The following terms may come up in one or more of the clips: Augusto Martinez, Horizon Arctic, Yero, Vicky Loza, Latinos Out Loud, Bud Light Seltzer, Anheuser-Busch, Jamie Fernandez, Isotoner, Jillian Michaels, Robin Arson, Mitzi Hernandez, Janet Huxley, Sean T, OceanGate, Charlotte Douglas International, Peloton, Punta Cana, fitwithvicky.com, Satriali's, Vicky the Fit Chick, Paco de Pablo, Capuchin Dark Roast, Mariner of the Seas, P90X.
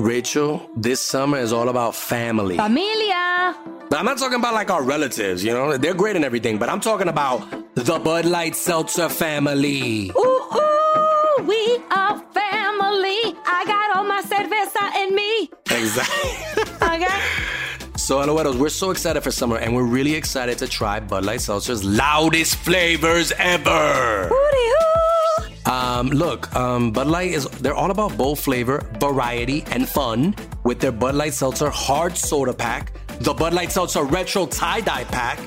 Rachel, this summer is all about family. Familia! I'm not talking about like our relatives, you know? They're great and everything, but I'm talking about the Bud Light Seltzer family. Ooh, ooh, we are family. I got all my cerveza in me. Exactly. Okay? So, Aloueros, we're so excited for summer, and we're really excited to try Bud Light Seltzer's loudest flavors ever. Hootie-hoo! Bud Light they're all about bold flavor, variety, and fun with their Bud Light Seltzer Hard Soda Pack, the Bud Light Seltzer Retro Tie-Dye Pack,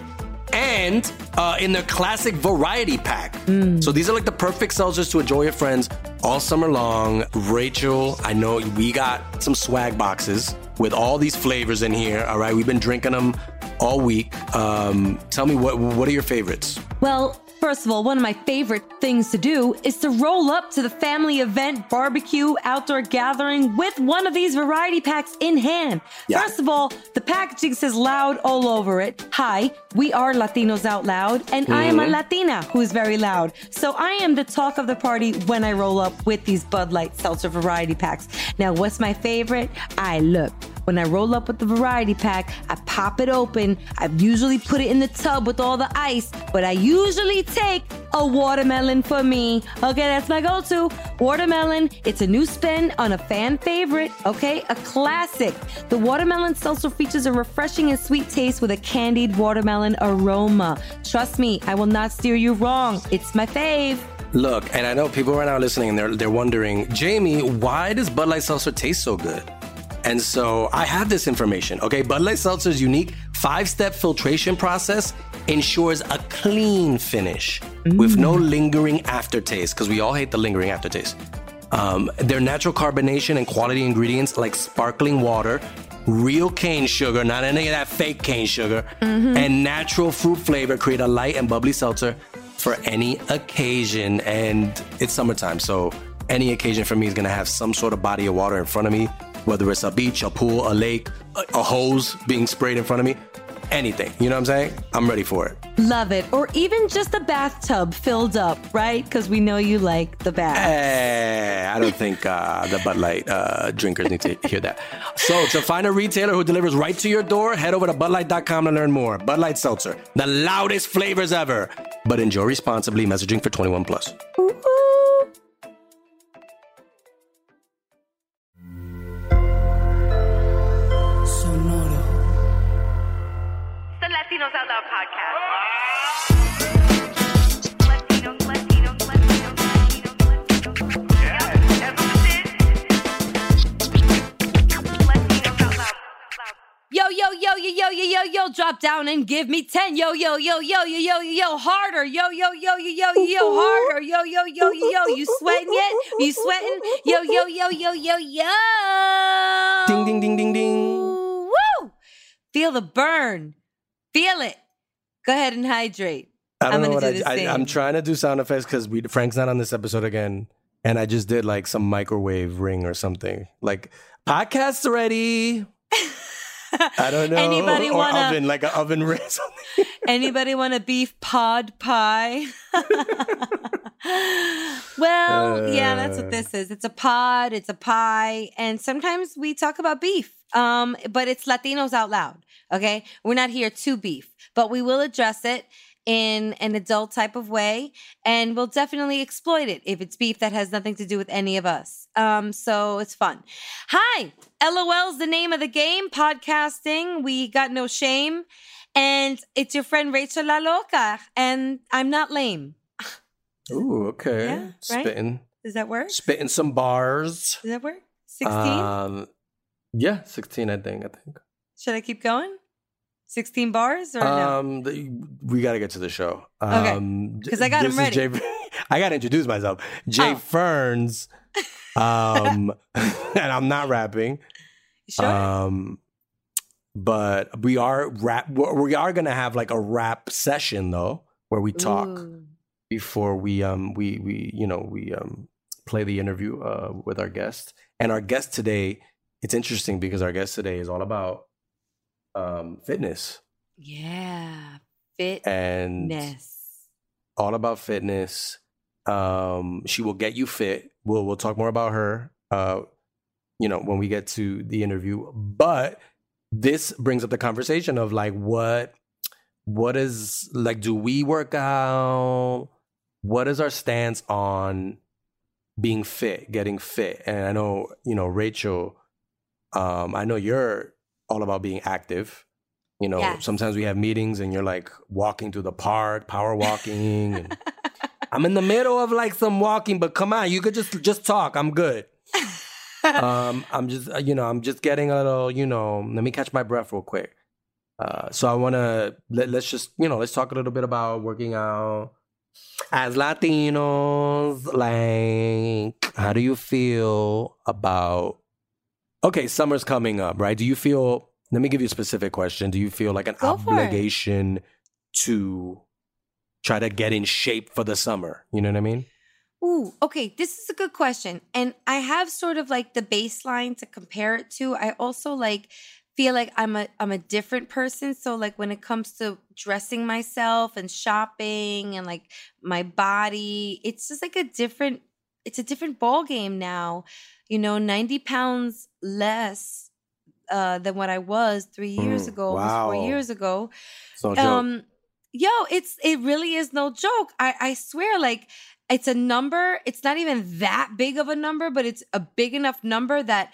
and in their Classic Variety Pack. So these are like the perfect seltzers to enjoy your friends all summer long. Rachel, I know we got some swag boxes with all these flavors in here, all right? We've been drinking them all week. Tell me, what are your favorites? Well, first of all, one of my favorite things to do is to roll up to the family event, barbecue, outdoor gathering with one of these variety packs in hand. Yeah. First of all, the packaging says loud all over it. Hi, we are Latinos Out Loud, and I am a Latina who is very loud. So I am the talk of the party when I roll up with these Bud Light Seltzer variety packs. Now, what's my favorite? When I roll up with the variety pack, I pop it open. I usually put it in the tub with all the ice, but I usually take a watermelon for me. Okay, that's my go-to. Watermelon, it's a new spin on a fan favorite, okay? A classic. The watermelon seltzer features a refreshing and sweet taste with a candied watermelon aroma. Trust me, I will not steer you wrong. It's my fave. Look, and I know people right now are listening and they're wondering, Jamie, why does Bud Light Seltzer taste so good? And so I have this information, okay? Bud Light Seltzer's unique 5-step filtration process ensures a clean finish with no lingering aftertaste, because we all hate the lingering aftertaste. Their natural carbonation and quality ingredients like sparkling water, real cane sugar, not any of that fake cane sugar, and natural fruit flavor create a light and bubbly seltzer for any occasion. And it's summertime, so any occasion for me is going to have some sort of body of water in front of me, whether it's a beach, a pool, a lake, a hose being sprayed in front of me, anything. You know what I'm saying? I'm ready for it. Love it. Or even just a bathtub filled up, right? Because we know you like the bath. Hey, I don't think the Bud Light drinkers need to hear that. So to find a retailer who delivers right to your door, head over to budlight.com to learn more. Bud Light Seltzer, the loudest flavors ever. But enjoy responsibly. Messaging for 21 plus. Latinos Out Loud podcast. Latinos. Yes. Yo, drop down and give me 10. Yo, harder. Yo, harder. Yo, you sweating yet? You sweating? Yo. Ding, ding, ding, ding, ding. Woo! Feel the burn. Feel it. Go ahead and hydrate. I'm trying to do sound effects because Frank's not on this episode again. And I just did like some microwave ring or something. Like, podcast's ready. I don't know. Anybody want an oven, like an oven ring or something. Anybody want a beef pod pie? Well, yeah, that's what this is. It's a pod, it's a pie. And sometimes we talk about beef. But it's Latinos Out Loud, okay? We're not here to beef, but we will address it in an adult type of way, and we'll definitely exploit it if it's beef that has nothing to do with any of us. So it's fun. Hi, LOL's the name of the game, podcasting. We got no shame. And it's your friend Rachel La Loca, and I'm not lame. Ooh, okay. Yeah, right? Spitting. Does that work? Spitting some bars. Does that work? 16? Yeah, 16, I think. Should I keep going? 16 bars or no? We got to get to the show. Okay, because I got him ready. I got to introduce myself. Jay Ferns, and I'm not rapping. Sure. But we are going to have like a rap session though, where we talk before we play the interview with our guest. And our guest today. It's interesting because our guest today is all about fitness. Yeah, fitness. And all about fitness. She will get you fit. We'll talk more about her. you know, when we get to the interview. But this brings up the conversation of like, what is like, do we work out? What is our stance on being fit, getting fit? And I know, you know, Rachel, I know you're all about being active. You know, yes. Sometimes we have meetings and you're like walking through the park, power walking. And I'm in the middle of like some walking, but come on, you could just talk. I'm good. I'm just getting a little, you know, let me catch my breath real quick. So I want to, let's just, you know, let's talk a little bit about working out. As Latinos, like, how do you feel about, okay, summer's coming up, right? Do you feel... Let me give you a specific question. Do you feel like an obligation to try to get in shape for the summer? You know what I mean? Ooh, okay. This is a good question. And I have sort of like the baseline to compare it to. I also like feel like I'm a different person. So like when it comes to dressing myself and shopping and like my body, it's just like a different ball game now. You know, 90 pounds less than what I was 3 years ago, wow. 4 years ago. So it really is no joke. I swear, like, it's a number. It's not even that big of a number, but it's a big enough number that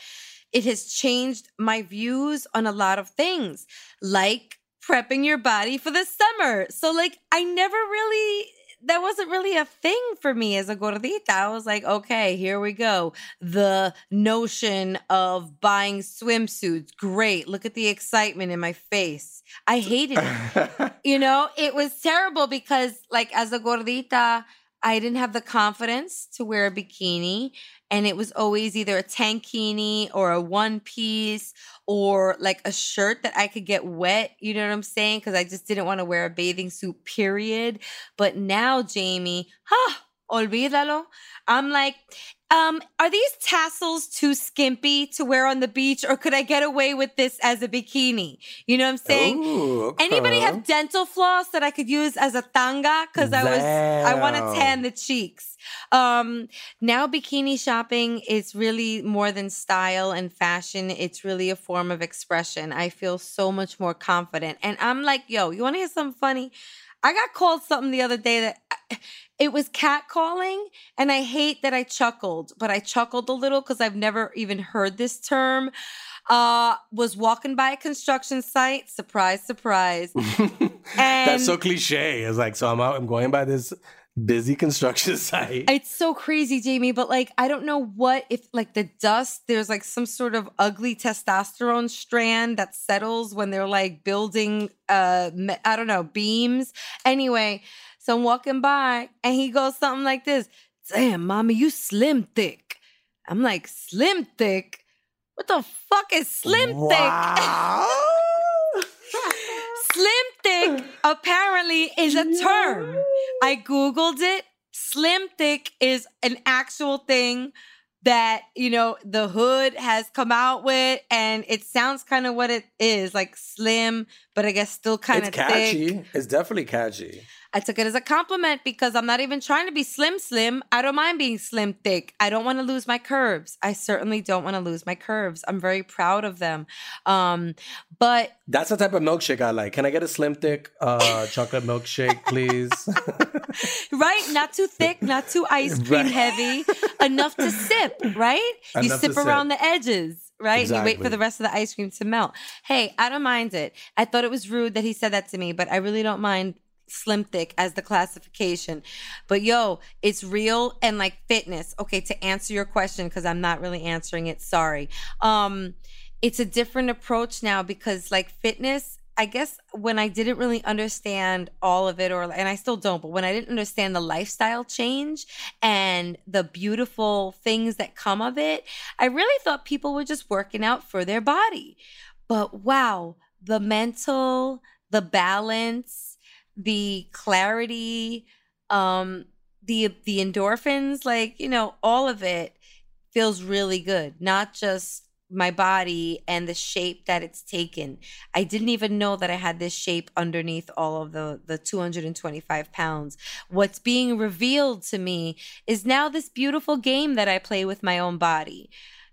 it has changed my views on a lot of things, like prepping your body for the summer. So, like, I never really... That wasn't really a thing for me as a gordita. I was like, okay, here we go. The notion of buying swimsuits. Great. Look at the excitement in my face. I hated it. You know, it was terrible because like as a gordita, I didn't have the confidence to wear a bikini. And it was always either a tankini or a one piece or like a shirt that I could get wet. You know what I'm saying? Because I just didn't want to wear a bathing suit, period. But now, Jamie, olvídalo. I'm like, are these tassels too skimpy to wear on the beach or could I get away with this as a bikini? You know what I'm saying? Ooh, okay. Anybody have dental floss that I could use as a tanga? Because I want to tan the cheeks. Now bikini shopping is really more than style and fashion. It's really a form of expression. I feel so much more confident. And I'm like, yo, you want to hear something funny? I got called something the other day that it was catcalling, and I hate that I chuckled, but I chuckled a little because I've never even heard this term. Was walking by a construction site, surprise, surprise. And that's so cliche. It's like, so I'm out, I'm going by this busy construction site. It's so crazy, Jamie, but like, I don't know what, if like the dust, there's like some sort of ugly testosterone strand that settles when they're like building, I don't know, beams. Anyway, so I'm walking by and he goes something like this. Damn, mommy, you slim thick. I'm like, slim thick? What the fuck is slim thick? Slim thick apparently is a term. I Googled it. Slim thick is an actual thing that, you know, the hood has come out with, and it sounds kind of what it is, like slim, but I guess still kind of thick. It's catchy. It's definitely catchy. I took it as a compliment because I'm not even trying to be slim. I don't mind being slim thick. I don't want to lose my curves. I certainly don't want to lose my curves. I'm very proud of them. But that's the type of milkshake I like. Can I get a slim thick chocolate milkshake, please? Right? Not too thick, not too ice cream heavy. Enough to sip, right? Enough you sip around the edges. Right? Exactly. And you wait for the rest of the ice cream to melt. Hey, I don't mind it. I thought it was rude that he said that to me, but I really don't mind slim thick as the classification. But yo, it's real and like fitness. Okay, to answer your question, because I'm not really answering it, sorry. It's a different approach now because like fitness, I guess when I didn't really understand all of it, and I still don't, but when I didn't understand the lifestyle change and the beautiful things that come of it, I really thought people were just working out for their body. But wow, the mental, the balance, the clarity, the endorphins, like, you know, all of it feels really good, not just my body and the shape that it's taken. I didn't even know that I had this shape underneath all of the 225 pounds. What's being revealed to me is now this beautiful game that I play with my own body.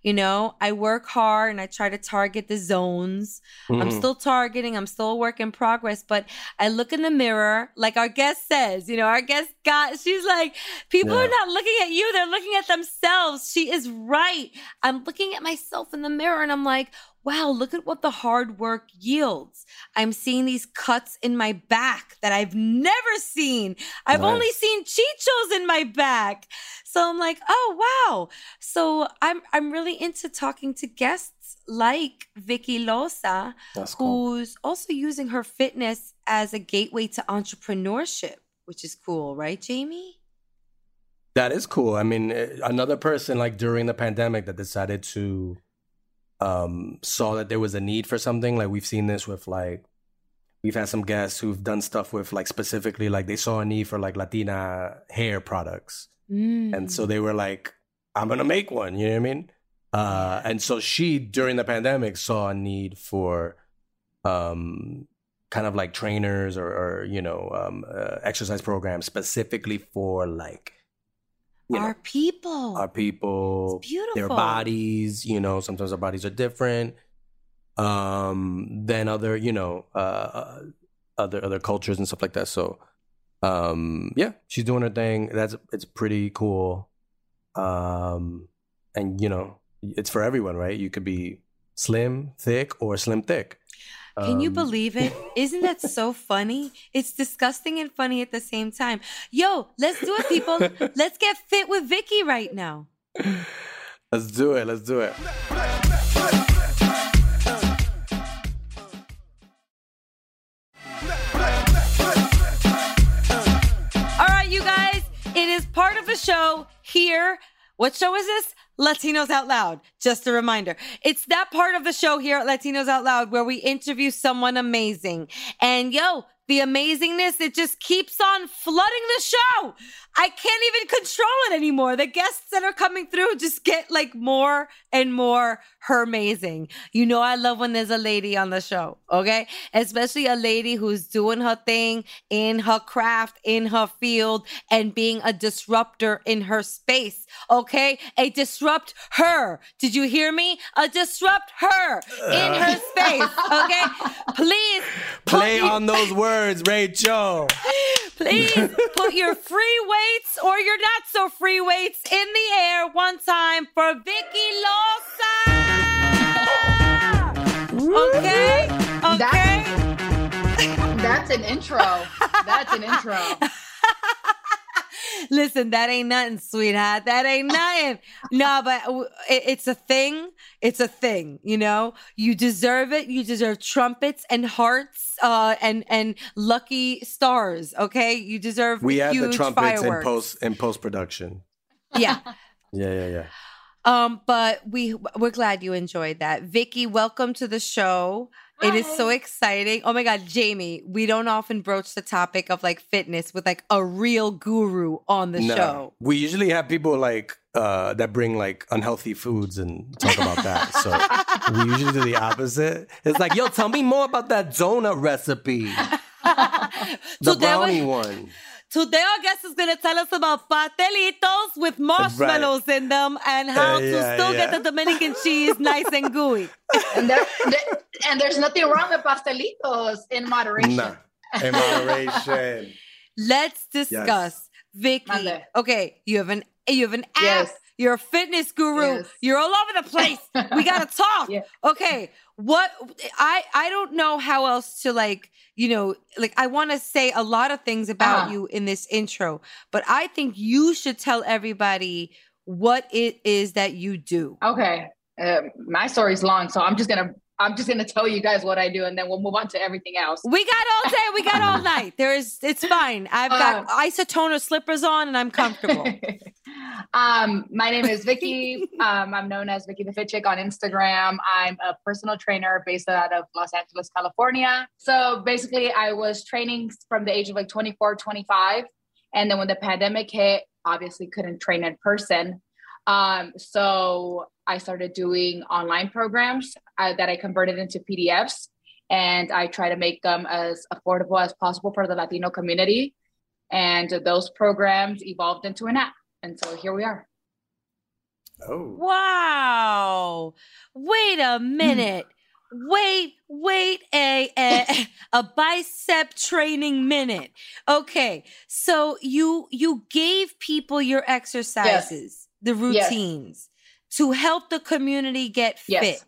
You know, I work hard and I try to target the zones. Mm-hmm. I'm still targeting. I'm still a work in progress. But I look in the mirror, like our guest says, you know, our guest got, she's like, people are not looking at you. They're looking at themselves. She is right. I'm looking at myself in the mirror and I'm like, wow, look at what the hard work yields. I'm seeing these cuts in my back that I've never seen. I've only seen chichos in my back. So I'm like, oh, wow. So I'm really into talking to guests like Vicky Loza, who's also using her fitness as a gateway to entrepreneurship, which is cool, right, Jamie? That is cool. I mean, another person like during the pandemic that decided to saw that there was a need for something. Like, we've seen this with, like, we've had some guests who've done stuff with, like, specifically, like, they saw a need for, like, Latina hair products. And so they were like, I'm going to make one. You know what I mean? And so she, during the pandemic, saw a need for kind of like trainers or you know, exercise programs specifically for, like, you know, our people. Our people. It's beautiful. Their bodies, you know, sometimes our bodies are different than other, you know, other cultures and stuff like that. So, yeah, she's doing her thing. It's pretty cool. And, you know, it's for everyone, right? You could be slim, thick, or slim, thick. Can you believe it? Isn't that so funny? It's disgusting and funny at the same time. Yo, let's do it, people. Let's get fit with Vicky right now. Let's do it. Let's do it. All right, you guys. It is part of a show here. What show is this? Latinos Out Loud. Just a reminder. It's that part of the show here at Latinos Out Loud where we interview someone amazing. And yo, the amazingness, it just keeps on flooding the show. I can't even control it anymore. The guests that are coming through just get like more and more her-mazing. You know, I love when there's a lady on the show, okay? Especially a lady who's doing her thing in her craft, in her field, and being a disruptor in her space, okay? A disrupt her. Did you hear me? A disrupt her in her space, okay? Please. Play on those words. Rachel. Please put your free weights or your not so free weights in the air one time for Vicky Loza. Okay? Okay. That's an intro. That's an intro. Listen, that ain't nothing, sweetheart. That ain't nothing. No, but it's a thing. It's a thing, you know? You deserve it. You deserve trumpets and hearts and lucky stars, okay? You deserve huge fireworks. We add the trumpets in post-production. Yeah. Yeah. But we're glad you enjoyed that. Vicky, welcome to the show. It is so exciting. Oh my God, Jamie, we don't often broach the topic of like fitness with like a real guru on the show. We usually have people like that bring like unhealthy foods and talk about that. So we usually do the opposite. It's like, yo, tell me more about that donut recipe. the brownie one. Today our guest is going to tell us about patelitos with marshmallows in them and how to still get the Dominican cheese nice and gooey. And there's nothing wrong with pastelitos in moderation. No, in moderation. Let's discuss. Yes. Vicky, okay, you have an app. Yes. You're a fitness guru. Yes. You're all over the place. We got to talk. Yeah. Okay. What I don't know how else to like, you know, like I want to say a lot of things about you in this intro, but I think you should tell everybody what it is that you do. Okay. My story's long, so I'm just going to tell you guys what I do and then we'll move on to everything else. We got all day. We got all night. It's fine. I've got Isotoner slippers on and I'm comfortable. My name is Vicky. I'm known as Vicky the Fit Chick on Instagram. I'm a personal trainer based out of Los Angeles, California. So basically I was training from the age of like 24, 25. And then when the pandemic hit, obviously couldn't train in person. So I started doing online programs that I converted into PDFs, and I try to make them as affordable as possible for the Latino community. And those programs evolved into an app. And so here we are. Oh, wow. wait a minute. Wait, a bicep training minute. Okay, so you gave people your exercises, the routines, to help the community get fit,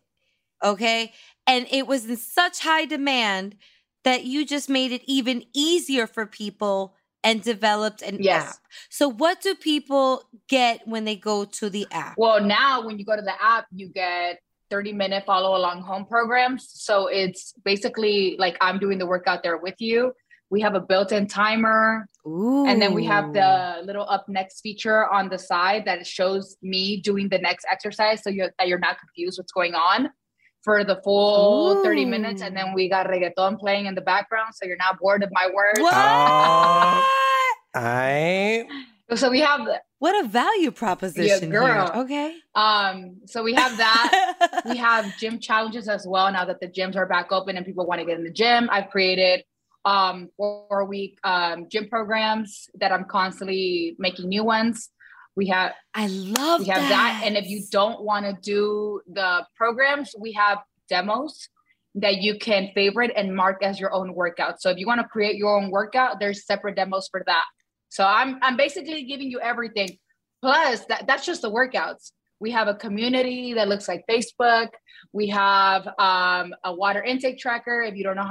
okay? And it was in such high demand that you just made it even easier for people and developed an app. So what do people get when they go to the app? Well, now when you go to the app, you get 30-minute follow-along home programs. So it's basically like I'm doing the workout there with you. We have a built-in timer. Ooh. And then we have the little up next feature on the side that shows me doing the next exercise so you're not confused what's going on for the full 30 minutes. And then we got reggaeton playing in the background so you're not bored of my words. What? So we have... What a value proposition, girl. Here. Okay. So we have that. We have gym challenges as well. Now that the gyms are back open and people want to get in the gym, I've created 4-week gym programs that I'm constantly making new ones. We have that. And if you don't want to do the programs, we have demos that you can favorite and mark as your own workout. So if you want to create your own workout, there's separate demos for that. So I'm basically giving you everything. Plus, that's just the workouts. We have a community that looks like Facebook. We have a water intake tracker. If you don't know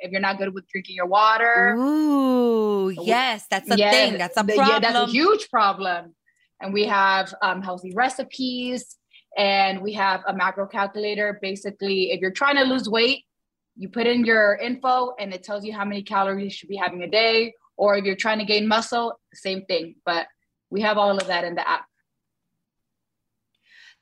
if you're not good with drinking your water. Ooh, yes, that's a thing. That's a problem. Yeah, that's a huge problem. And we have healthy recipes. And we have a macro calculator. Basically, if you're trying to lose weight, you put in your info and it tells you how many calories you should be having a day. Or if you're trying to gain muscle, same thing. But we have all of that in the app.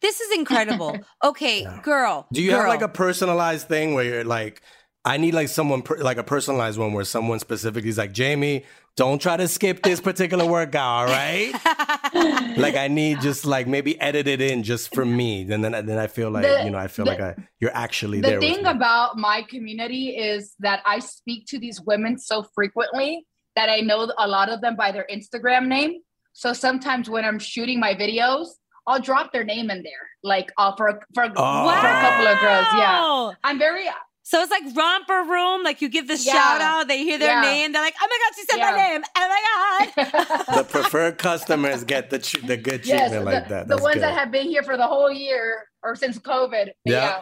This is incredible. Okay, girl. Do you have like a personalized thing where you're like, I need like someone, like a personalized one where someone specifically is like, Jamie, don't try to skip this particular workout, all right? Like I need just like maybe edit it in just for me. And then I feel like, you're actually there. The thing about my community is that I speak to these women so frequently that I know a lot of them by their Instagram name. So sometimes when I'm shooting my videos, I'll drop their name in there, like for a couple of girls. Yeah, I'm very. So it's like romper room. Like you give the shout out, they hear their name, they're like, "Oh my god, she said my name! Oh my god!" The preferred customers get the good treatment like that. That's the ones that have been here for the whole year or since COVID. Yeah.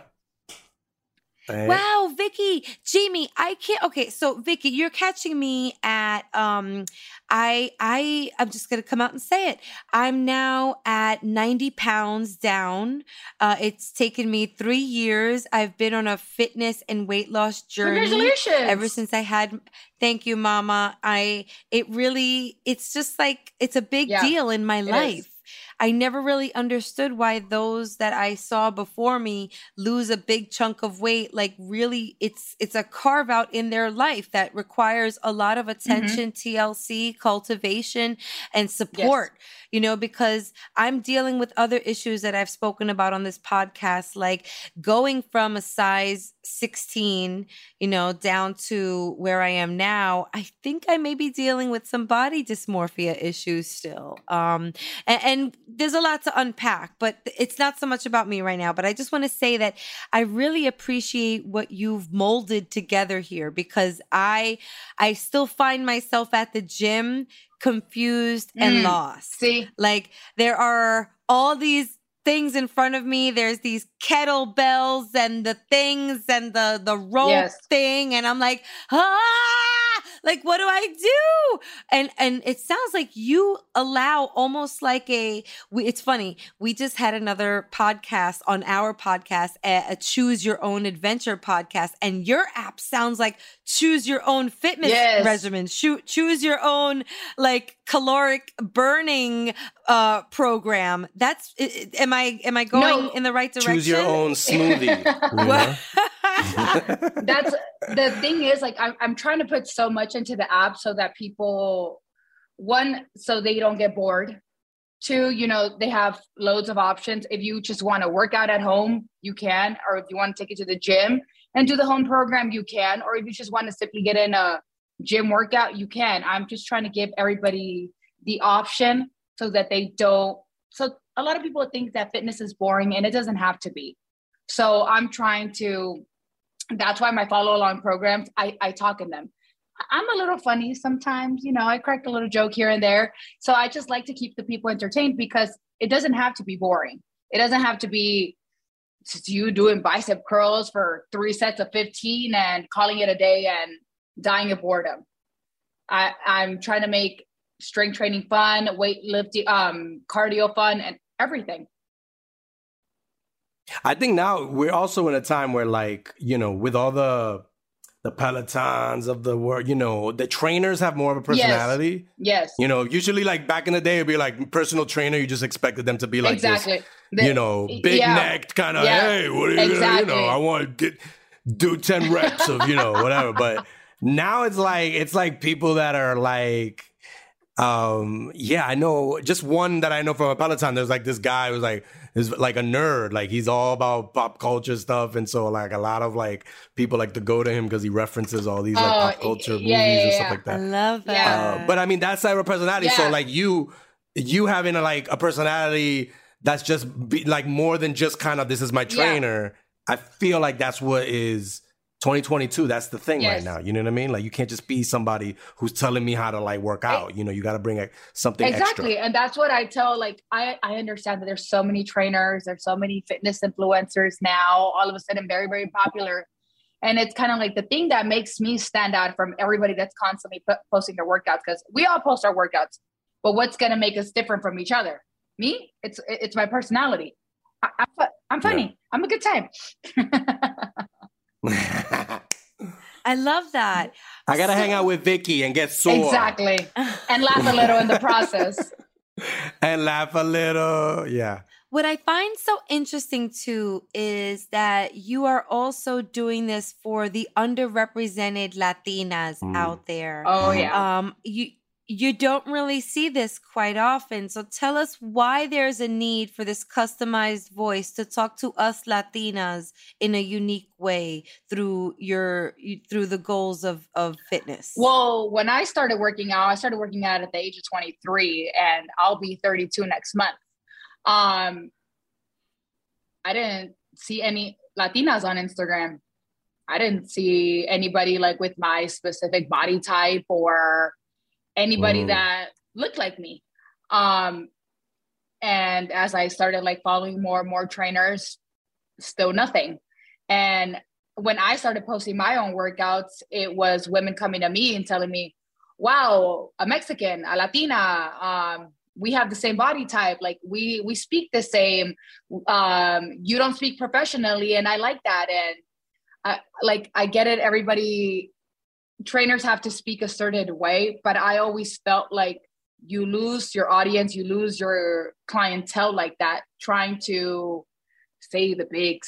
Right. Wow, Vicky, Jamie, I can't. Okay, so Vicky, you're catching me at I'm just gonna come out and say it. I'm now at 90 pounds down. It's taken me 3 years. I've been on a fitness and weight loss journey. Congratulations! Ever since I had. Thank you, Mama. It's just like it's a big deal in my life. Is. I never really understood why those that I saw before me lose a big chunk of weight. Like really, it's a carve out in their life that requires a lot of attention, TLC, cultivation, and support, because I'm dealing with other issues that I've spoken about on this podcast, like going from a size 16, down to where I am now. I think I may be dealing with some body dysmorphia issues still. And there's a lot to unpack, but it's not so much about me right now. But I just want to say that I really appreciate what you've molded together here, because I still find myself at the gym confused and lost. See, like there are all these things in front of me. There's these kettlebells and the things and the rope thing, and I'm like, like, what do I do? And it sounds like you allow almost like it's funny. We just had another podcast on our podcast, a Choose Your Own Adventure podcast. And your app sounds like choose your own fitness regimen. Choose your own like caloric burning program. That's, am I going in the right direction? Choose your own smoothie. That's the thing is like, I'm trying to put so much into the app so that people, one, so they don't get bored. Two, they have loads of options. If you just want to work out at home, you can, or if you want to take it to the gym and do the home program, you can, or if you just want to simply get in a gym workout, you can. I'm just trying to give everybody the option so that they don't. So a lot of people think that fitness is boring, and it doesn't have to be. So I'm trying to, that's why my follow along programs, I talk in them. I'm a little funny sometimes, you know, I crack a little joke here and there. So I just like to keep the people entertained because it doesn't have to be boring. It doesn't have to be you doing bicep curls for 3 sets of 15 and calling it a day and dying of boredom. I'm trying to make strength training fun, weightlifting, cardio fun, and everything. I think now we're also in a time where, like, you know, with all the Pelotons of the world, you know, the trainers have more of a personality. Yes. You know, usually like back in the day, it'd be like personal trainer. You just expected them to be like this, you know, big necked kind of, hey, what are you gonna, you know, I want to do 10 reps of, you know, whatever. But now it's like people that are like, I know just one that I know from a Peloton. There's like this guy who's like, is like a nerd, like he's all about pop culture stuff, and so like a lot of like people like to go to him because he references all these like pop culture movies and stuff like that. I love that. But I mean, that's like a personality. So like you having a personality that's just like more than just kind of this is my trainer. I feel like that's what is 2022. That's the thing right now. You know what I mean? Like you can't just be somebody who's telling me how to like work out. You know, you got to bring something extra. Exactly, and that's what I tell. Like I understand that there's so many trainers, there's so many fitness influencers now. All of a sudden, very very popular, and it's kind of like the thing that makes me stand out from everybody that's constantly posting their workouts, because we all post our workouts. But what's going to make us different from each other? Me, it's my personality. I'm funny. Yeah. I'm a good time. I love that. I gotta hang out with Vicky and get sore. Exactly. And laugh a little in the process. What I find so interesting too is that you are also doing this for the underrepresented Latinas out there. Oh yeah. You don't really see this quite often. So tell us why there's a need for this customized voice to talk to us Latinas in a unique way through the goals of fitness. Well, when I started working out, at the age of 23, and I'll be 32 next month. I didn't see any Latinas on Instagram. I didn't see anybody like with my specific body type or anybody that looked like me. And as I started like following more and more trainers, still nothing. And when I started posting my own workouts, it was women coming to me and telling me, wow, a Mexican, a Latina, we have the same body type. Like we speak the same, you don't speak professionally. And I like that. And I get it. Everybody, trainers have to speak a certain way, but I always felt like you lose your audience, you lose your clientele like that, trying to say the big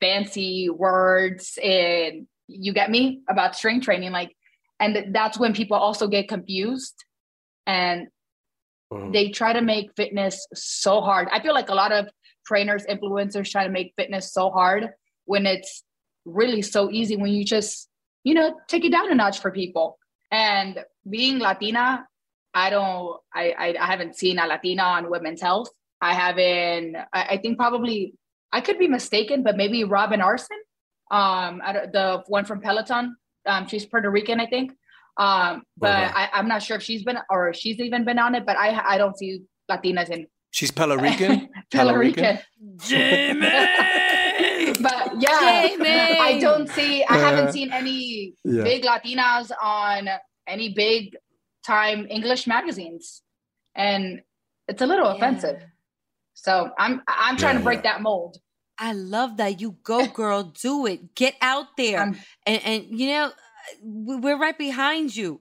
fancy words and you get me about strength training. Like, and that's when people also get confused and they try to make fitness so hard. I feel like a lot of trainers, influencers try to make fitness so hard when it's really so easy, when you just, you know, take it down a notch for people. And being Latina, I haven't seen a Latina on women's health. I think probably, I could be mistaken, but maybe Robin Arson, the one from Peloton, she's Puerto Rican, I think. I'm not sure if she's even been on it, but I don't see Latinas in. She's Puerto Rican? Puerto Rican. Jamie! But yeah, Jamie! I haven't seen any big Latinas on any big time English magazines. And it's a little offensive. So I'm trying to break that mold. I love that. You go, girl, do it. Get out there. And you know, we're right behind you.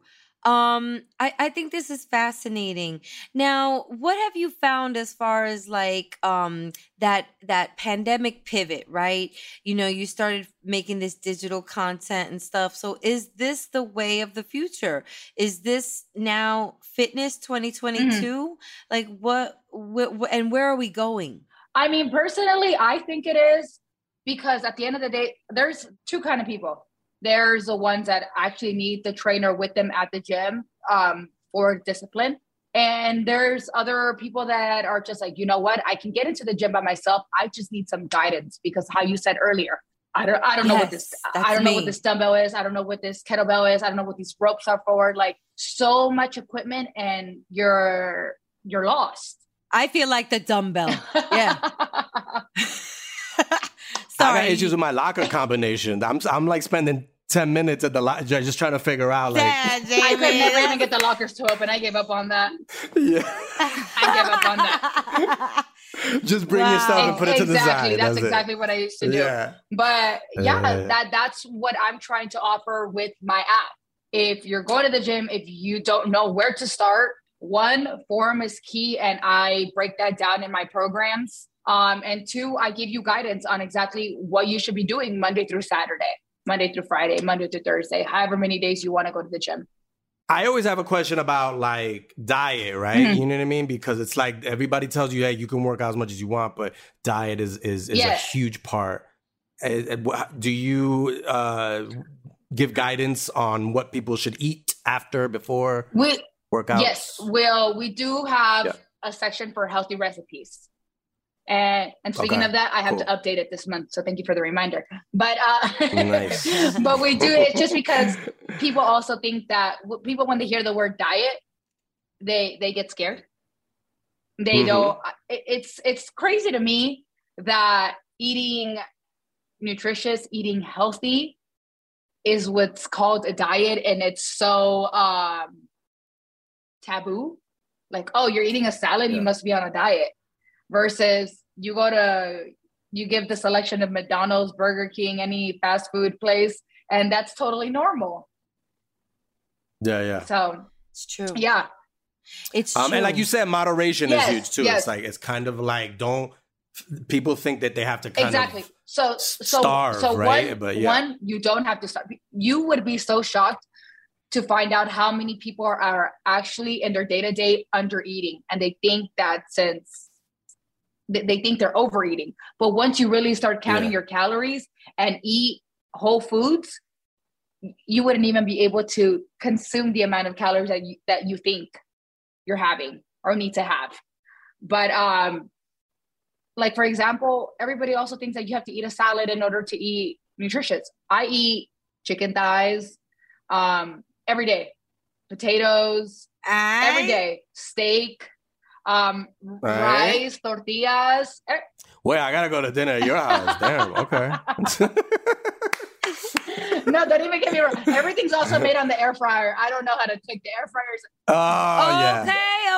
I think this is fascinating. Now, what have you found as far as like that pandemic pivot, right? You know, you started making this digital content and stuff. So is this the way of the future? Is this now fitness 2022? Like what and where are we going? I mean, personally, I think it is, because at the end of the day, there's two kind of people. There's the ones that actually need the trainer with them at the gym for discipline. And there's other people that are just like, you know what, I can get into the gym by myself. I just need some guidance, because how you said earlier, I don't know what this, I don't know what this dumbbell is. I don't know what this kettlebell is. I don't know what these ropes are for. Like, so much equipment, and you're lost. I feel like the dumbbell. Yeah. Sorry. I got issues with my locker combination. I'm like spending 10 minutes at the locker just trying to figure out. Like, I could never even get the lockers to open. I gave up on that. Yeah. I gave up on that. Just bring your stuff and put it to the side. That's exactly what I used to do. Yeah. But that's what I'm trying to offer with my app. If you're going to the gym, if you don't know where to start, one, form is key. And I break that down in my programs. And two, I give you guidance on exactly what you should be doing Monday through Saturday, Monday through Friday, Monday through Thursday, however many days you want to go to the gym. I always have a question about like diet, right? Mm-hmm. You know what I mean? Because it's like everybody tells you, hey, you can work out as much as you want, but diet is a huge part. Do you give guidance on what people should eat after, before workouts? Yes, we do have a section for healthy recipes. And speaking of that, I have to update it this month. So thank you for the reminder. But nice. But we do it just because people also think that people, when they hear the word diet, they get scared. They don't. It's crazy to me that eating nutritious, eating healthy is what's called a diet. And it's so taboo. Like, oh, you're eating a salad. Yeah. You must be on a diet. Versus you give the selection of McDonald's, Burger King, any fast food place, and that's totally normal. Yeah. So it's true. Yeah. It's true. And like you said, moderation is huge too. Yes. It's like, it's kind of like, people think that they have to kind of starve, right? One, you don't have to starve. You would be so shocked to find out how many people are actually in their day-to-day under eating. And they think that they think they're overeating. But once you really start counting your calories and eat whole foods, you wouldn't even be able to consume the amount of calories that you think you're having or need to have. But like, for example, everybody also thinks that you have to eat a salad in order to eat nutritious. I eat chicken thighs every day, potatoes every day, steak, rice, tortillas. Wait, I gotta go to dinner at your house. Damn, okay. No, don't even get me wrong. Everything's also made on the air fryer. I don't know how to cook. The air fryer is...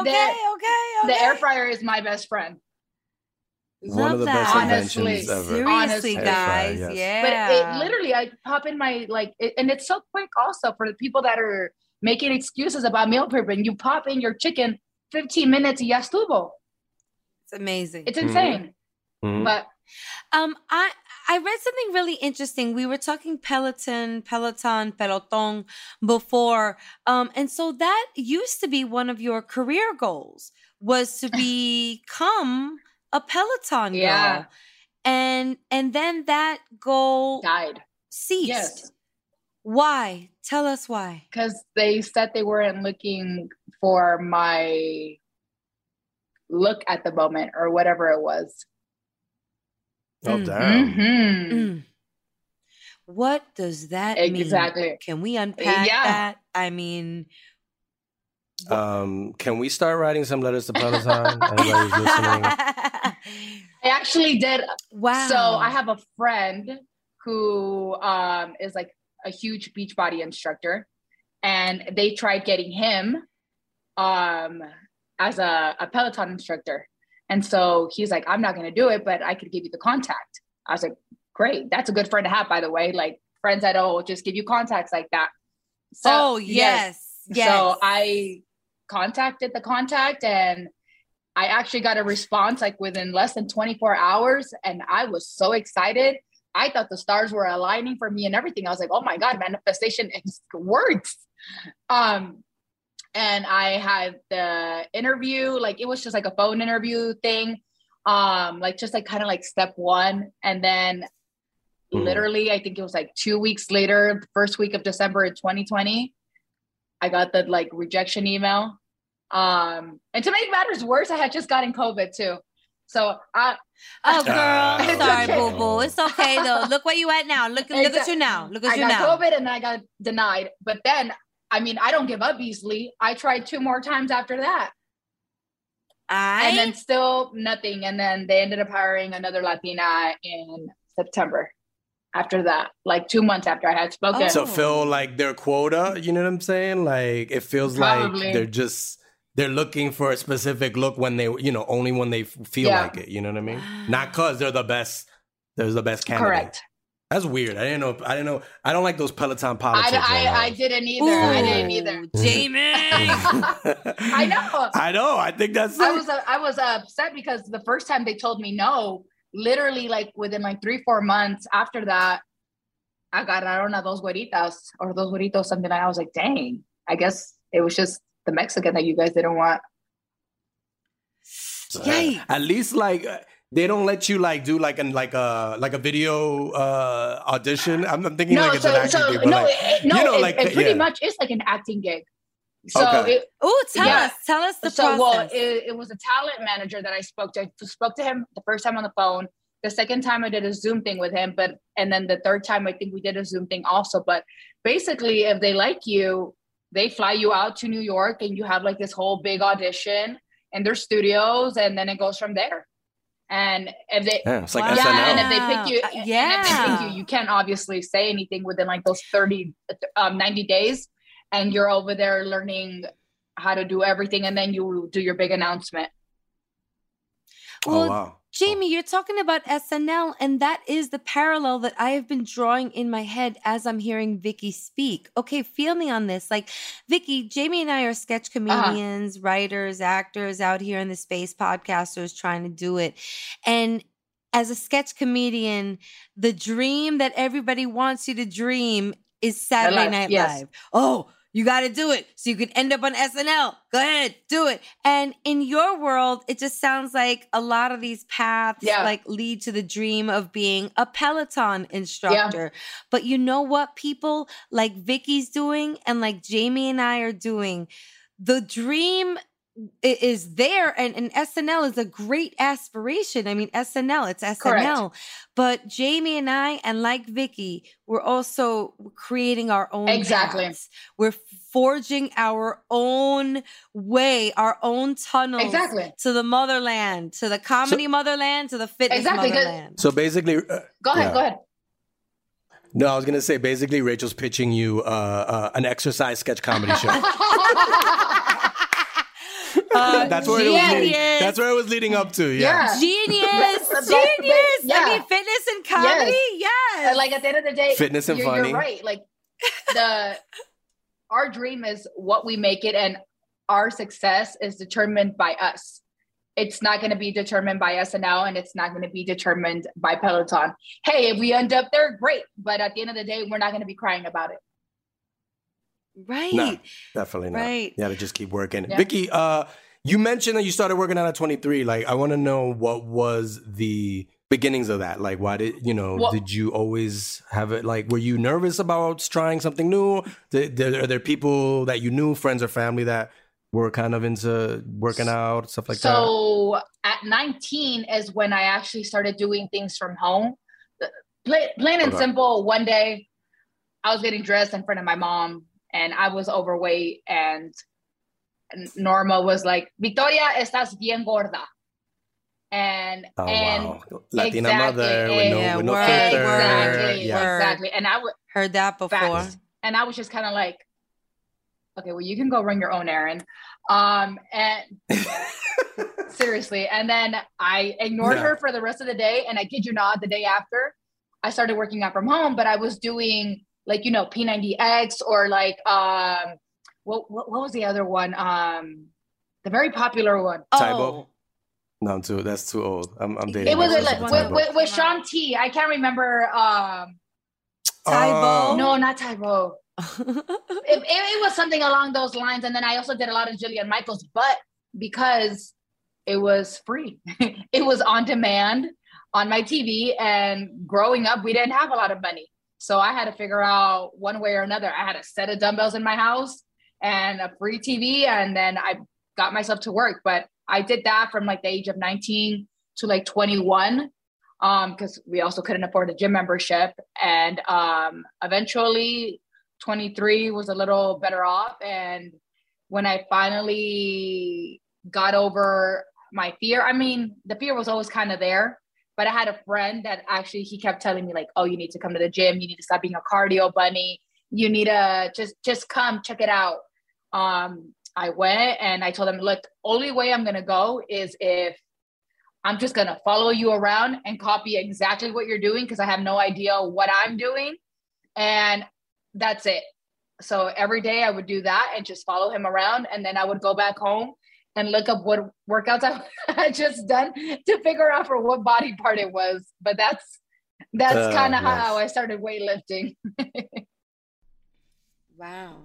Okay. The air fryer is my best friend. One of the best inventions ever. Seriously, guys. Fryer, yes. Yeah. But it literally, I pop in my, like... and it's so quick also for the people that are making excuses about meal prepping. You pop in your chicken... 15 minutes, ya estuvo. It's amazing. It's insane. Mm-hmm. But I read something really interesting. We were talking Peloton before. And so that used to be one of your career goals, was to become a Peloton girl. Yeah. And then that goal ceased. Yes. Why? Tell us why. Because they said they weren't looking for my look at the moment or whatever it was. Oh, damn. Mm-hmm. Mm. What does that mean? Exactly. Can we unpack that? I mean... can we start writing some letters to Peloton? Everybody's listening. I actually did. Wow. So I have a friend who is like a huge Beachbody instructor, and they tried getting him as a Peloton instructor. And so he's like, I'm not going to do it, but I could give you the contact. I was like, great. That's a good friend to have, by the way, like friends that will just give you contacts like that. So, yes. So I contacted the contact, and I actually got a response like within less than 24 hours. And I was so excited. I thought the stars were aligning for me and everything. I was like, oh my God, manifestation works. And I had the interview, like it was just like a phone interview thing. Like just like kind of like step one. And then literally, I think it was like 2 weeks later, the first week of December in 2020, I got the like rejection email. And to make matters worse, I had just gotten COVID too. So girl, sorry, okay. Boo-boo. It's okay though. Look where you at now. Look at you now. I got COVID and I got denied. But then, I mean, I don't give up easily. I tried 2 more times after that. And then still nothing. And then they ended up hiring another Latina in September after that, like 2 months after I had spoken. So feel like their quota, you know what I'm saying? Like it feels like they're looking for a specific look when they, you know, only when they feel like it, you know what I mean? Not because they're the best, there's the best candidate. Correct. That's weird. I didn't know. I don't like those Peloton politics. I didn't either. Ooh. I didn't either. Jamie. I know. I think that's it. I was upset because the first time they told me no, literally like within like 3-4 months after that, I got dos güeritos, something like that. I was like, dang, I guess it was just the Mexican that you guys didn't want. Yay. At least like... They don't let you like do like a video audition. I'm thinking it pretty much is like an acting gig. So okay. Tell us the process. Well, it was a talent manager that I spoke to. I spoke to him the first time on the phone. The second time I did a Zoom thing with him, and then the third time I think we did a Zoom thing also. But basically, if they like you, they fly you out to New York, and you have like this whole big audition in their studios, and then it goes from there. And if they, it's like SNL. And if they pick you, you can't obviously say anything within like those 90 days, and you're over there learning how to do everything, and then you do your big announcement. Well, wow. Jamie, you're talking about SNL, and that is the parallel that I have been drawing in my head as I'm hearing Vicky speak. Okay, feel me on this. Like, Vicky, Jamie and I are sketch comedians, writers, actors out here in the space, podcasters trying to do it. And as a sketch comedian, the dream that everybody wants you to dream is Saturday Night Live. Oh, you got to do it so you can end up on SNL. Go ahead, do it. And in your world, it just sounds like a lot of these paths like lead to the dream of being a Peloton instructor. Yeah. But you know what people like Vicky's doing and like Jamie and I are doing? The dream is there, and SNL is a great aspiration. I mean, it's SNL. Correct. But Jamie and I, and like Vicky, we're also creating our own paths. We're forging our own way, our own tunnels to the motherland, to the comedy motherland, to the fitness motherland. So basically... Go ahead. No, I was going to say, basically, Rachel's pitching you an exercise sketch comedy show. That's where it was leading up to. Yeah. Genius. Yeah. I mean, fitness and comedy. Yes. Like at the end of the day, fitness and funny. You're right. Like our dream is what we make it, and our success is determined by us. It's not going to be determined by SNL, and it's not going to be determined by Peloton. Hey, if we end up there, great. But at the end of the day, we're not going to be crying about it. Right. No, definitely not. Right. You got to just keep working. Yeah. Vicky, you mentioned that you started working out at 23. Like, I want to know what was the beginnings of that? Like, why did you always have it? Like, were you nervous about trying something new? Are there people that you knew, friends or family, that were kind of into working out, stuff like that? So at 19 is when I actually started doing things from home. Plain and simple, one day I was getting dressed in front of my mom. And I was overweight, and Norma was like, "Victoria, estás bien gorda." Latina mother with no filter. Exactly. And I heard that before. Facts. And I was just kind of like, "Okay, well, you can go run your own errand." And seriously, and then I ignored her for the rest of the day. And I kid you not, the day after, I started working out from home, but I was doing, like, you know, P90X or like, what was the other one? The very popular one. Tybo? No, that's too old. I'm dating. It was with Sean T. I can't remember. Tybo? No, not Tybo. it was something along those lines. And then I also did a lot of Jillian Michaels, but because it was free. It was on demand on my TV. And growing up, we didn't have a lot of money. So I had to figure out one way or another. I had a set of dumbbells in my house and a free TV. And then I got myself to work. But I did that from like the age of 19 to like 21, because we also couldn't afford a gym membership. And eventually 23 was a little better off. And when I finally got over my fear, I mean, the fear was always kind of there, but I had a friend that actually, he kept telling me like, oh, you need to come to the gym. You need to stop being a cardio bunny. You need to just come check it out. I went and I told him, look, only way I'm going to go is if I'm just going to follow you around and copy exactly what you're doing, because I have no idea what I'm doing. And that's it. So every day I would do that and just follow him around. And then I would go back home and look up what workouts I had just done to figure out for what body part it was. But that's kind of how I started weightlifting. Wow.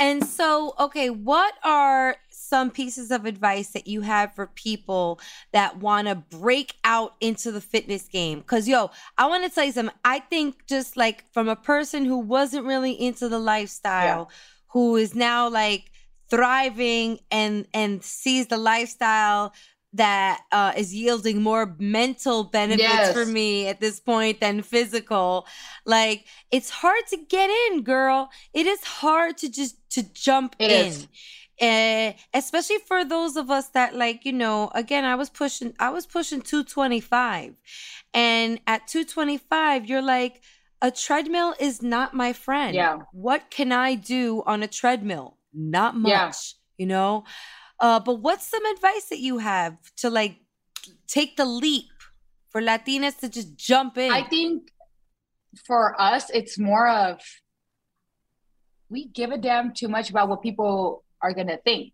And so, okay, what are some pieces of advice that you have for people that want to break out into the fitness game? Because, yo, I want to tell you something. I think just like from a person who wasn't really into the lifestyle, who is now like thriving and sees the lifestyle that is yielding more mental benefits for me at this point than physical. Like, it's hard to get in, girl. It is hard to just to jump in. Especially for those of us that, like, you know, again, I was pushing 225, and at 225, you're like, a treadmill is not my friend. Yeah. What can I do on a treadmill? Not much, you know? But what's some advice that you have to like take the leap for Latinas to just jump in? I think for us, it's more of, we give a damn too much about what people are going to think.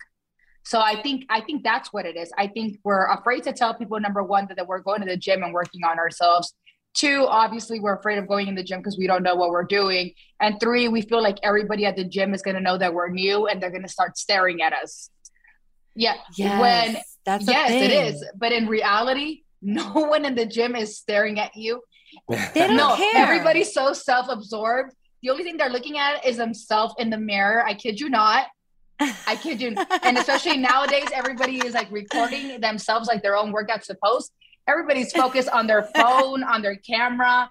So I think that's what it is. I think we're afraid to tell people, number one, that we're going to the gym and working on ourselves. Two, obviously, we're afraid of going in the gym because we don't know what we're doing. And three, we feel like everybody at the gym is going to know that we're new and they're going to start staring at us. Yeah. Yes, it is. But in reality, no one in the gym is staring at you. They don't care. Everybody's so self-absorbed. The only thing they're looking at is themselves in the mirror. I kid you not. And especially nowadays, everybody is like recording themselves, like their own workouts to post. Everybody's focused on their phone, on their camera.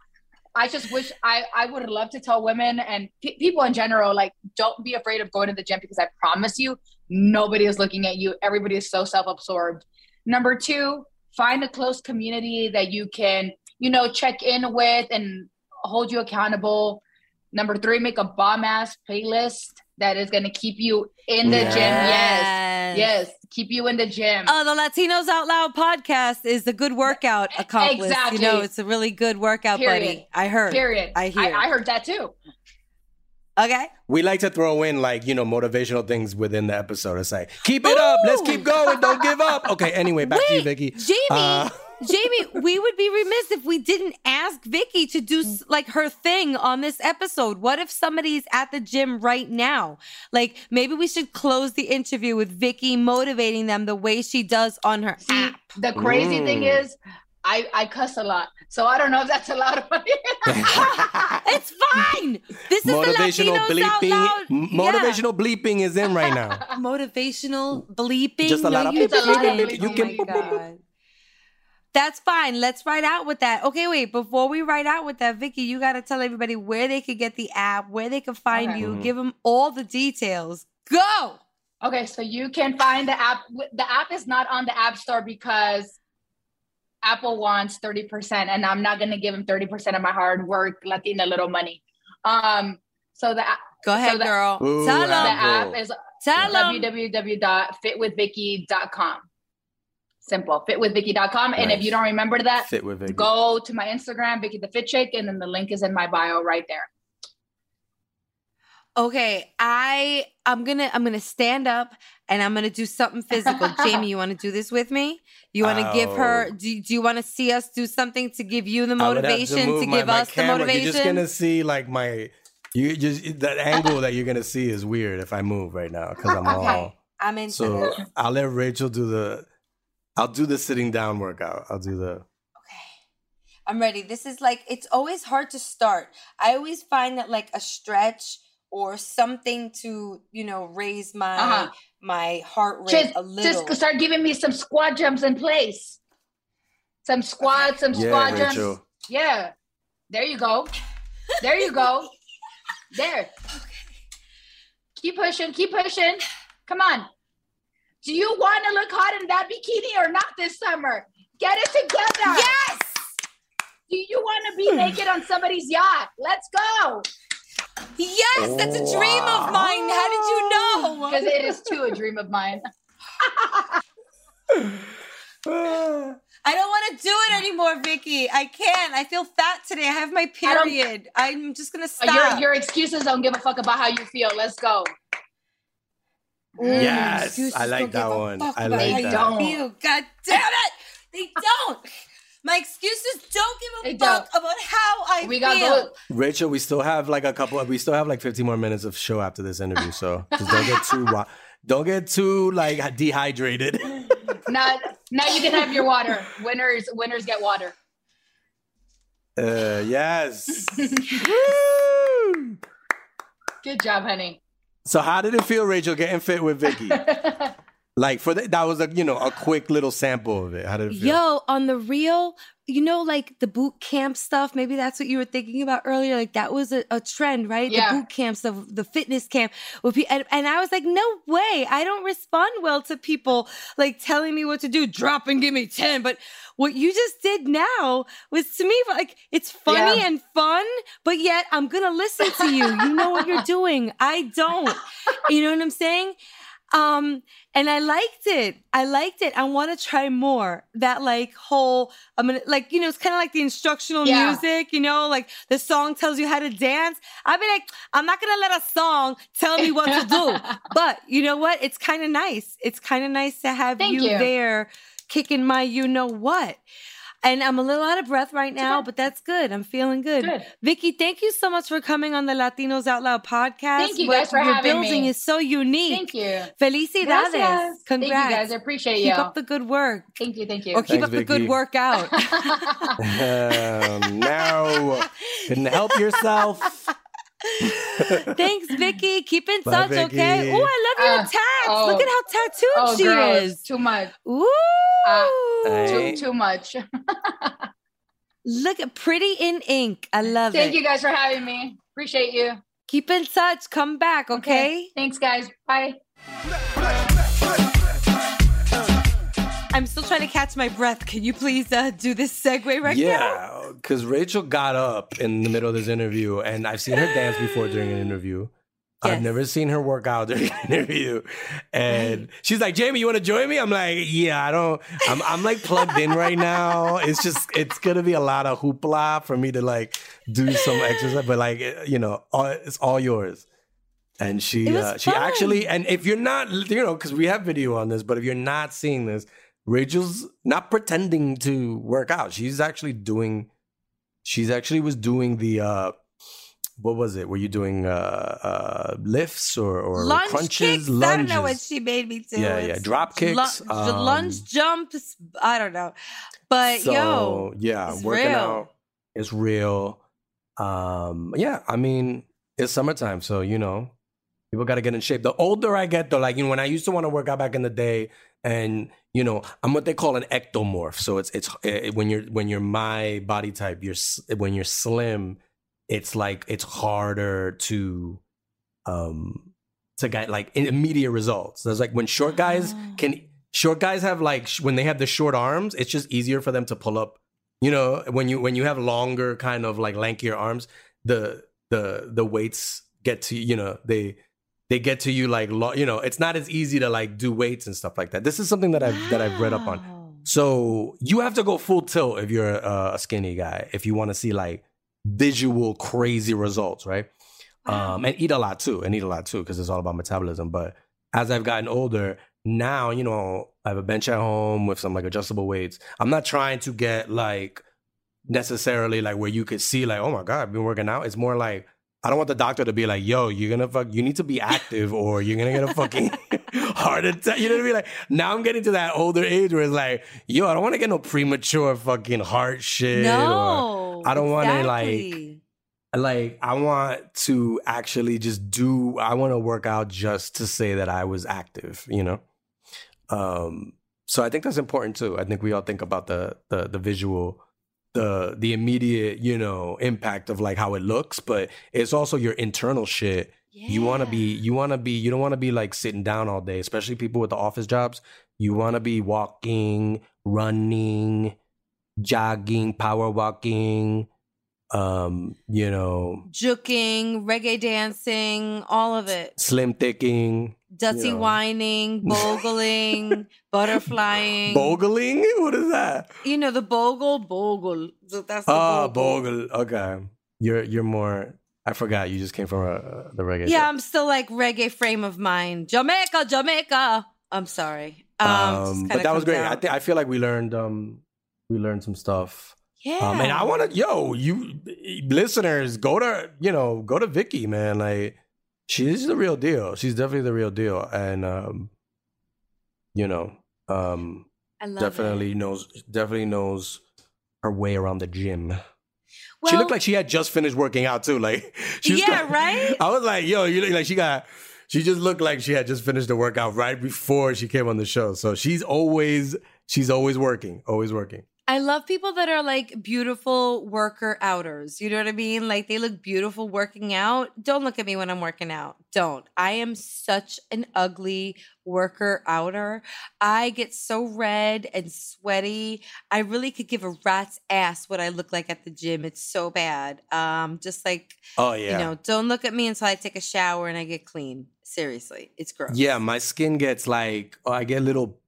I just wish I would love to tell women and people in general, like, don't be afraid of going to the gym, because I promise you, nobody is looking at you. Everybody is so self-absorbed. Number two, find a close community that you can, you know, check in with and hold you accountable. Number three, make a bomb-ass playlist that is going to keep you in the gym. Yes. Keep you in the gym. Oh, the Latinos Out Loud podcast is a good workout accomplice. Exactly. You know, it's a really good workout, buddy. I heard. I heard that too. Okay. We like to throw in, like, you know, motivational things within the episode. It's like, keep it up. Let's keep going. Don't give up. Okay. Anyway, back to you, Vicky. Jamie, we would be remiss if we didn't ask Vicky to do like her thing on this episode. What if somebody's at the gym right now? Like, maybe we should close the interview with Vicky motivating them the way she does on her app. The crazy thing is, I cuss a lot, so I don't know if that's allowed. It's fine. This is motivational the Latinos bleeping. Out loud. Motivational bleeping is in right now. Motivational bleeping. Just a lot of bleeping. You can. Oh, that's fine. Let's ride out with that. Okay, wait. Before we ride out with that, Vicky, you got to tell everybody where they could get the app, where they could find you. Give them all the details. Go. Okay, so you can find the app. The app is not on the App Store because Apple wants 30%, and I'm not going to give him 30% of my hard work, Latina little money. Go ahead, girl. Ooh, tell them. The app is www.fitwithvicky.com. Simple. Fitwithvicky.com. Nice. And if you don't remember that, go to my Instagram, Vicky the Fit Chick, and then the link is in my bio right there. Okay, I'm gonna stand up and I'm gonna do something physical. Jamie, you want to do this with me? You want to give her? Do you want to see us do something to give you the motivation to give us the motivation? You're just gonna see like that angle that you're gonna see is weird if I move right now because I'm I'm into so this. I'll let Rachel do I'll do the sitting down workout. I'm ready. This is like, it's always hard to start. I always find that like a stretch or something to, you know, raise my my heart rate a little. Just start giving me some squat jumps in place. Some squats, some squat jumps. Rachel. Yeah. There you go. There you go. There. Okay. Keep pushing. Keep pushing. Come on. Do you want to look hot in that bikini or not this summer? Get it together. Yes. Do you want to be naked on somebody's yacht? Let's go. Yes, that's a dream of mine. How did you know? Because it is too a dream of mine. I don't want to do it anymore, Vicky. I can't. I feel fat today. I have my period. I'm just going to stop. Your excuses don't give a fuck about how you feel. Let's go. Yes, I like that one. I like that. God damn it. They don't. My excuses don't give a fuck about how I feel. Rachel, we still have like we still have like 15 more minutes of show after this interview. So just don't get too like dehydrated. Now you can have your water. Winners get water. Yes. Woo! Good job, honey. So how did it feel, Rachel, getting fit with Vicky? Like that was a quick little sample of it. How did it feel? Yo, on the real, like the boot camp stuff, maybe that's what you were thinking about earlier. Like that was a trend, right? Yeah. The boot camp stuff, the fitness camp. And I was like, no way. I don't respond well to people like telling me what to do, drop and give me 10. But what you just did now was to me, like it's funny and fun, but yet I'm going to listen to you. You know what you're doing. I don't. You know what I'm saying? And I liked it. I want to try more. That like whole, I'm gonna like, it's kind of like the instructional music, like the song tells you how to dance. I'd be like, I'm not going to let a song tell me what to do, but you know what? It's kind of nice. It's kind of nice to have you there kicking my, And I'm a little out of breath right now, but that's good. I'm feeling good. Vicky, thank you so much for coming on the Latinos Out Loud podcast. Thank you guys for having me. Your building is so unique. Thank you. Felicidades. Gracias. Congrats. Thank you guys. I appreciate you. Keep up the good work. Thank you. Or keep up Vicky. The good workout. Now, couldn't help yourself. Thanks, Vicky. Keep in touch, Vicky. Okay? Oh, I love your tats. Look at how tattooed she is. Too much. Ooh. Too much. Look at Pretty in Ink. I love it. Thank you guys for having me. Appreciate you. Keep in touch. Come back, okay? Thanks, guys. Bye. I'm still trying to catch my breath. Can you please do this segue now? Yeah, because Rachel got up in the middle of this interview, and I've seen her dance before during an interview. Yes. I've never seen her work out during an interview. And she's like, Jamie, you want to join me? I'm like, yeah, I'm like plugged in right now. It's going to be a lot of hoopla for me to like do some exercise. But like, it's all yours. And she actually, and if you're not, because we have video on this, but if you're not seeing this, Rachel's not pretending to work out. She was doing the, what was it? Were you doing lifts or lunge crunches? Kicks? Lunges. I don't know what she made me do. Yeah. Drop kicks. Lunge jumps. I don't know. But it's working real. Out is real. I mean, it's summertime. So, people got to get in shape. The older I get, though, like, when I used to want to work out back in the day, and I'm what they call an ectomorph. So it's when you're my body type, when you're slim, it's like it's harder to get like immediate results. So it's like when short guys have like when they have the short arms, it's just easier for them to pull up. When you have longer kind of like lankier arms, the weights get to they get to you like, it's not as easy to like do weights and stuff like that. This is something that I've read up on. So you have to go full tilt if you're a skinny guy, if you want to see like visual crazy results, right? And eat a lot too, because it's all about metabolism. But as I've gotten older now, I have a bench at home with some like adjustable weights. I'm not trying to get like necessarily like where you could see like, oh my God, I've been working out. It's more like, I don't want the doctor to be like, yo, you need to be active or you're going to get a fucking heart attack. You know what I mean? Like, now I'm getting to that older age where it's like, yo, I don't want to get no premature fucking heart shit. No, or I don't want to like Like, I want to actually just do, I want to work out just to say that I was active, you know? So I think that's important too. I think we all think about the visual, the immediate, you know, impact of like how it looks, but it's also your internal shit. Yeah. You don't want to be like sitting down all day, especially people with the office jobs. You want to be walking, running, jogging, power walking, you know, juking, reggae dancing, all of it. Slim thicking, dutty, you know, whining, bogling, butterflying. Bogling? What is that? You know, the bogle. That's the bogle. Okay. You're more, I forgot you just came from the reggae. Yeah, show. I'm still like reggae frame of mind. Jamaica. I'm sorry. But that was great. Out. I feel like we learned some stuff. Yeah. And I want to, you listeners, go to Vicky, man. Like, she's the real deal. She's definitely the real deal. And, definitely knows her way around the gym. Well, she looked like she had just finished working out too. Like, right? I was like, you look like she just looked like she had just finished the workout right before she came on the show. So she's always working, always working. I love people that are like beautiful worker outers. You know what I mean? Like, they look beautiful working out. Don't look at me when I'm working out. Don't. I am such an ugly worker outer. I get so red and sweaty. I really could give a rat's ass what I look like at the gym. It's so bad. Just like, oh yeah, you know, don't look at me until I take a shower and I get clean. Seriously, it's gross. Yeah, my skin gets like, I get little,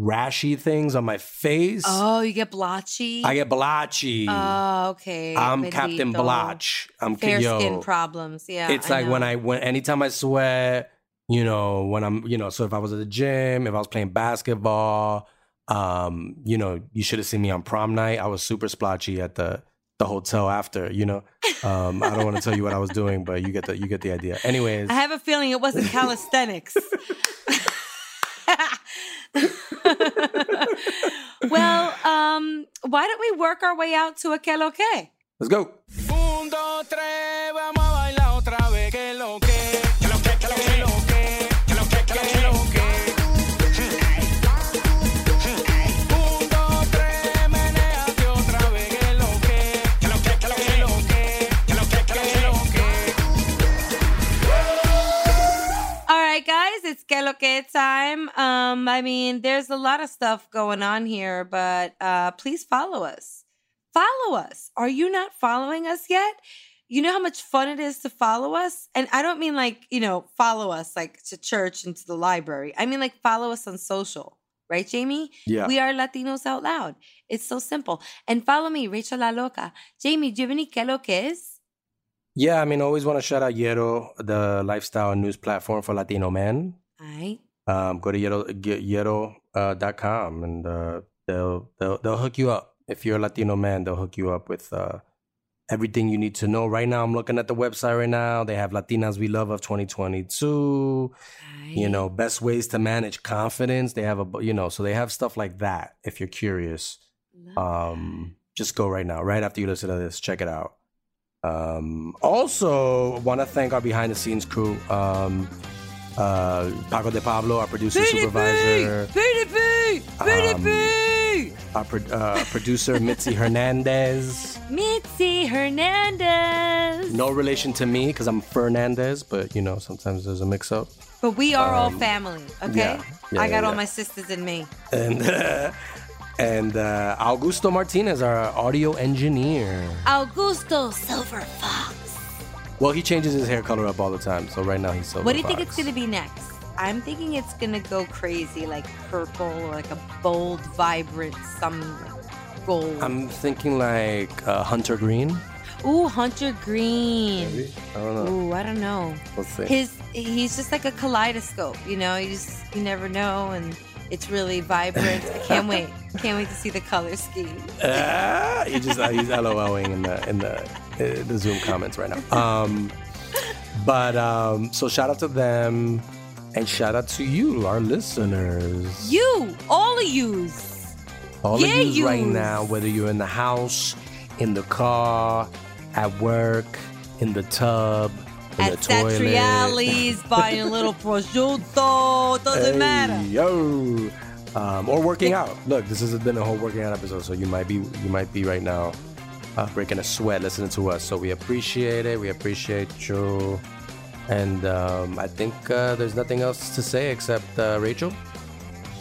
rashy things on my face. Oh, you get blotchy? I get blotchy. Oh, okay. I'm Benito. Captain Blotch. I'm fair skin problems. Yeah, it's like when anytime I sweat, you know, when I'm, you know, so if I was at the gym, if I was playing basketball, you know, you should have seen me on prom night. I was super splotchy at the hotel after, you know. I don't want to tell you what I was doing, but you get the idea. Anyways, I have a feeling it wasn't calisthenics. Well, why don't we work our way out to a que lo que? Let's go. Un, dos, tres, vamos a bailar otra vez. Que lo que, que lo que, que lo que, que lo que, que lo que. Un, dos, tres, menéate otra vez. Que lo que, que lo que, que lo que, que lo que, que lo que. All right, guys, it's que lo que time. I mean, there's a lot of stuff going on here, but please follow us. Are you not following us yet? You know how much fun it is to follow us? And I don't mean like, you know, follow us like to church and to the library. I mean like follow us on social. Right, Jamie? Yeah. We are Latinos Out Loud. It's so simple. And follow me, Rachel La Loca. Jamie, do you have any que lo que is? Yeah, I mean, I always want to shout out Yero, the lifestyle and news platform for Latino men. All right. Go to Yero.com and they'll hook you up. If you're a Latino man, they'll hook you up with everything you need to know. Right now, I'm looking at the website right now. They have Latinas We Love of 2022. Right. You know, best ways to manage confidence. They have so they have stuff like that. If you're curious, just go right now, right after you listen to this, check it out. Also, want to thank our behind the scenes crew. Paco de Pablo, our producer supervisor. Our producer, Mitzi Hernandez. No relation to me because I'm Fernandez, but, you know, sometimes there's a mix-up. But we are all family, okay? Yeah, I got all my sisters and me. And Augusto Martinez, our audio engineer. Augusto Silver Fox. Well, he changes his hair color up all the time, so right now he's silver. What do you think it's going to be next? I'm thinking it's going to go crazy, like purple or like a bold, vibrant, some gold. I'm thinking like Hunter Green. Ooh, Hunter Green. Maybe? I don't know. We'll see. He's just like a kaleidoscope, you know? You never know, and it's really vibrant. I can't wait. Can't wait to see the color scheme. He's LOLing in the Zoom comments right now. So shout out to them and shout out to you, our listeners. You, all of yous. All of yous right now, whether you're in the house, in the car, at work, in the tub, in the toilet. At Satriali's, buying a little prosciutto. Doesn't matter. Yo. Or working out. Look, this has been a whole working out episode, so you might be right now breaking a sweat listening to us. So we appreciate it. We appreciate you. And I think there's nothing else to say except, Rachel,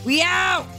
we out!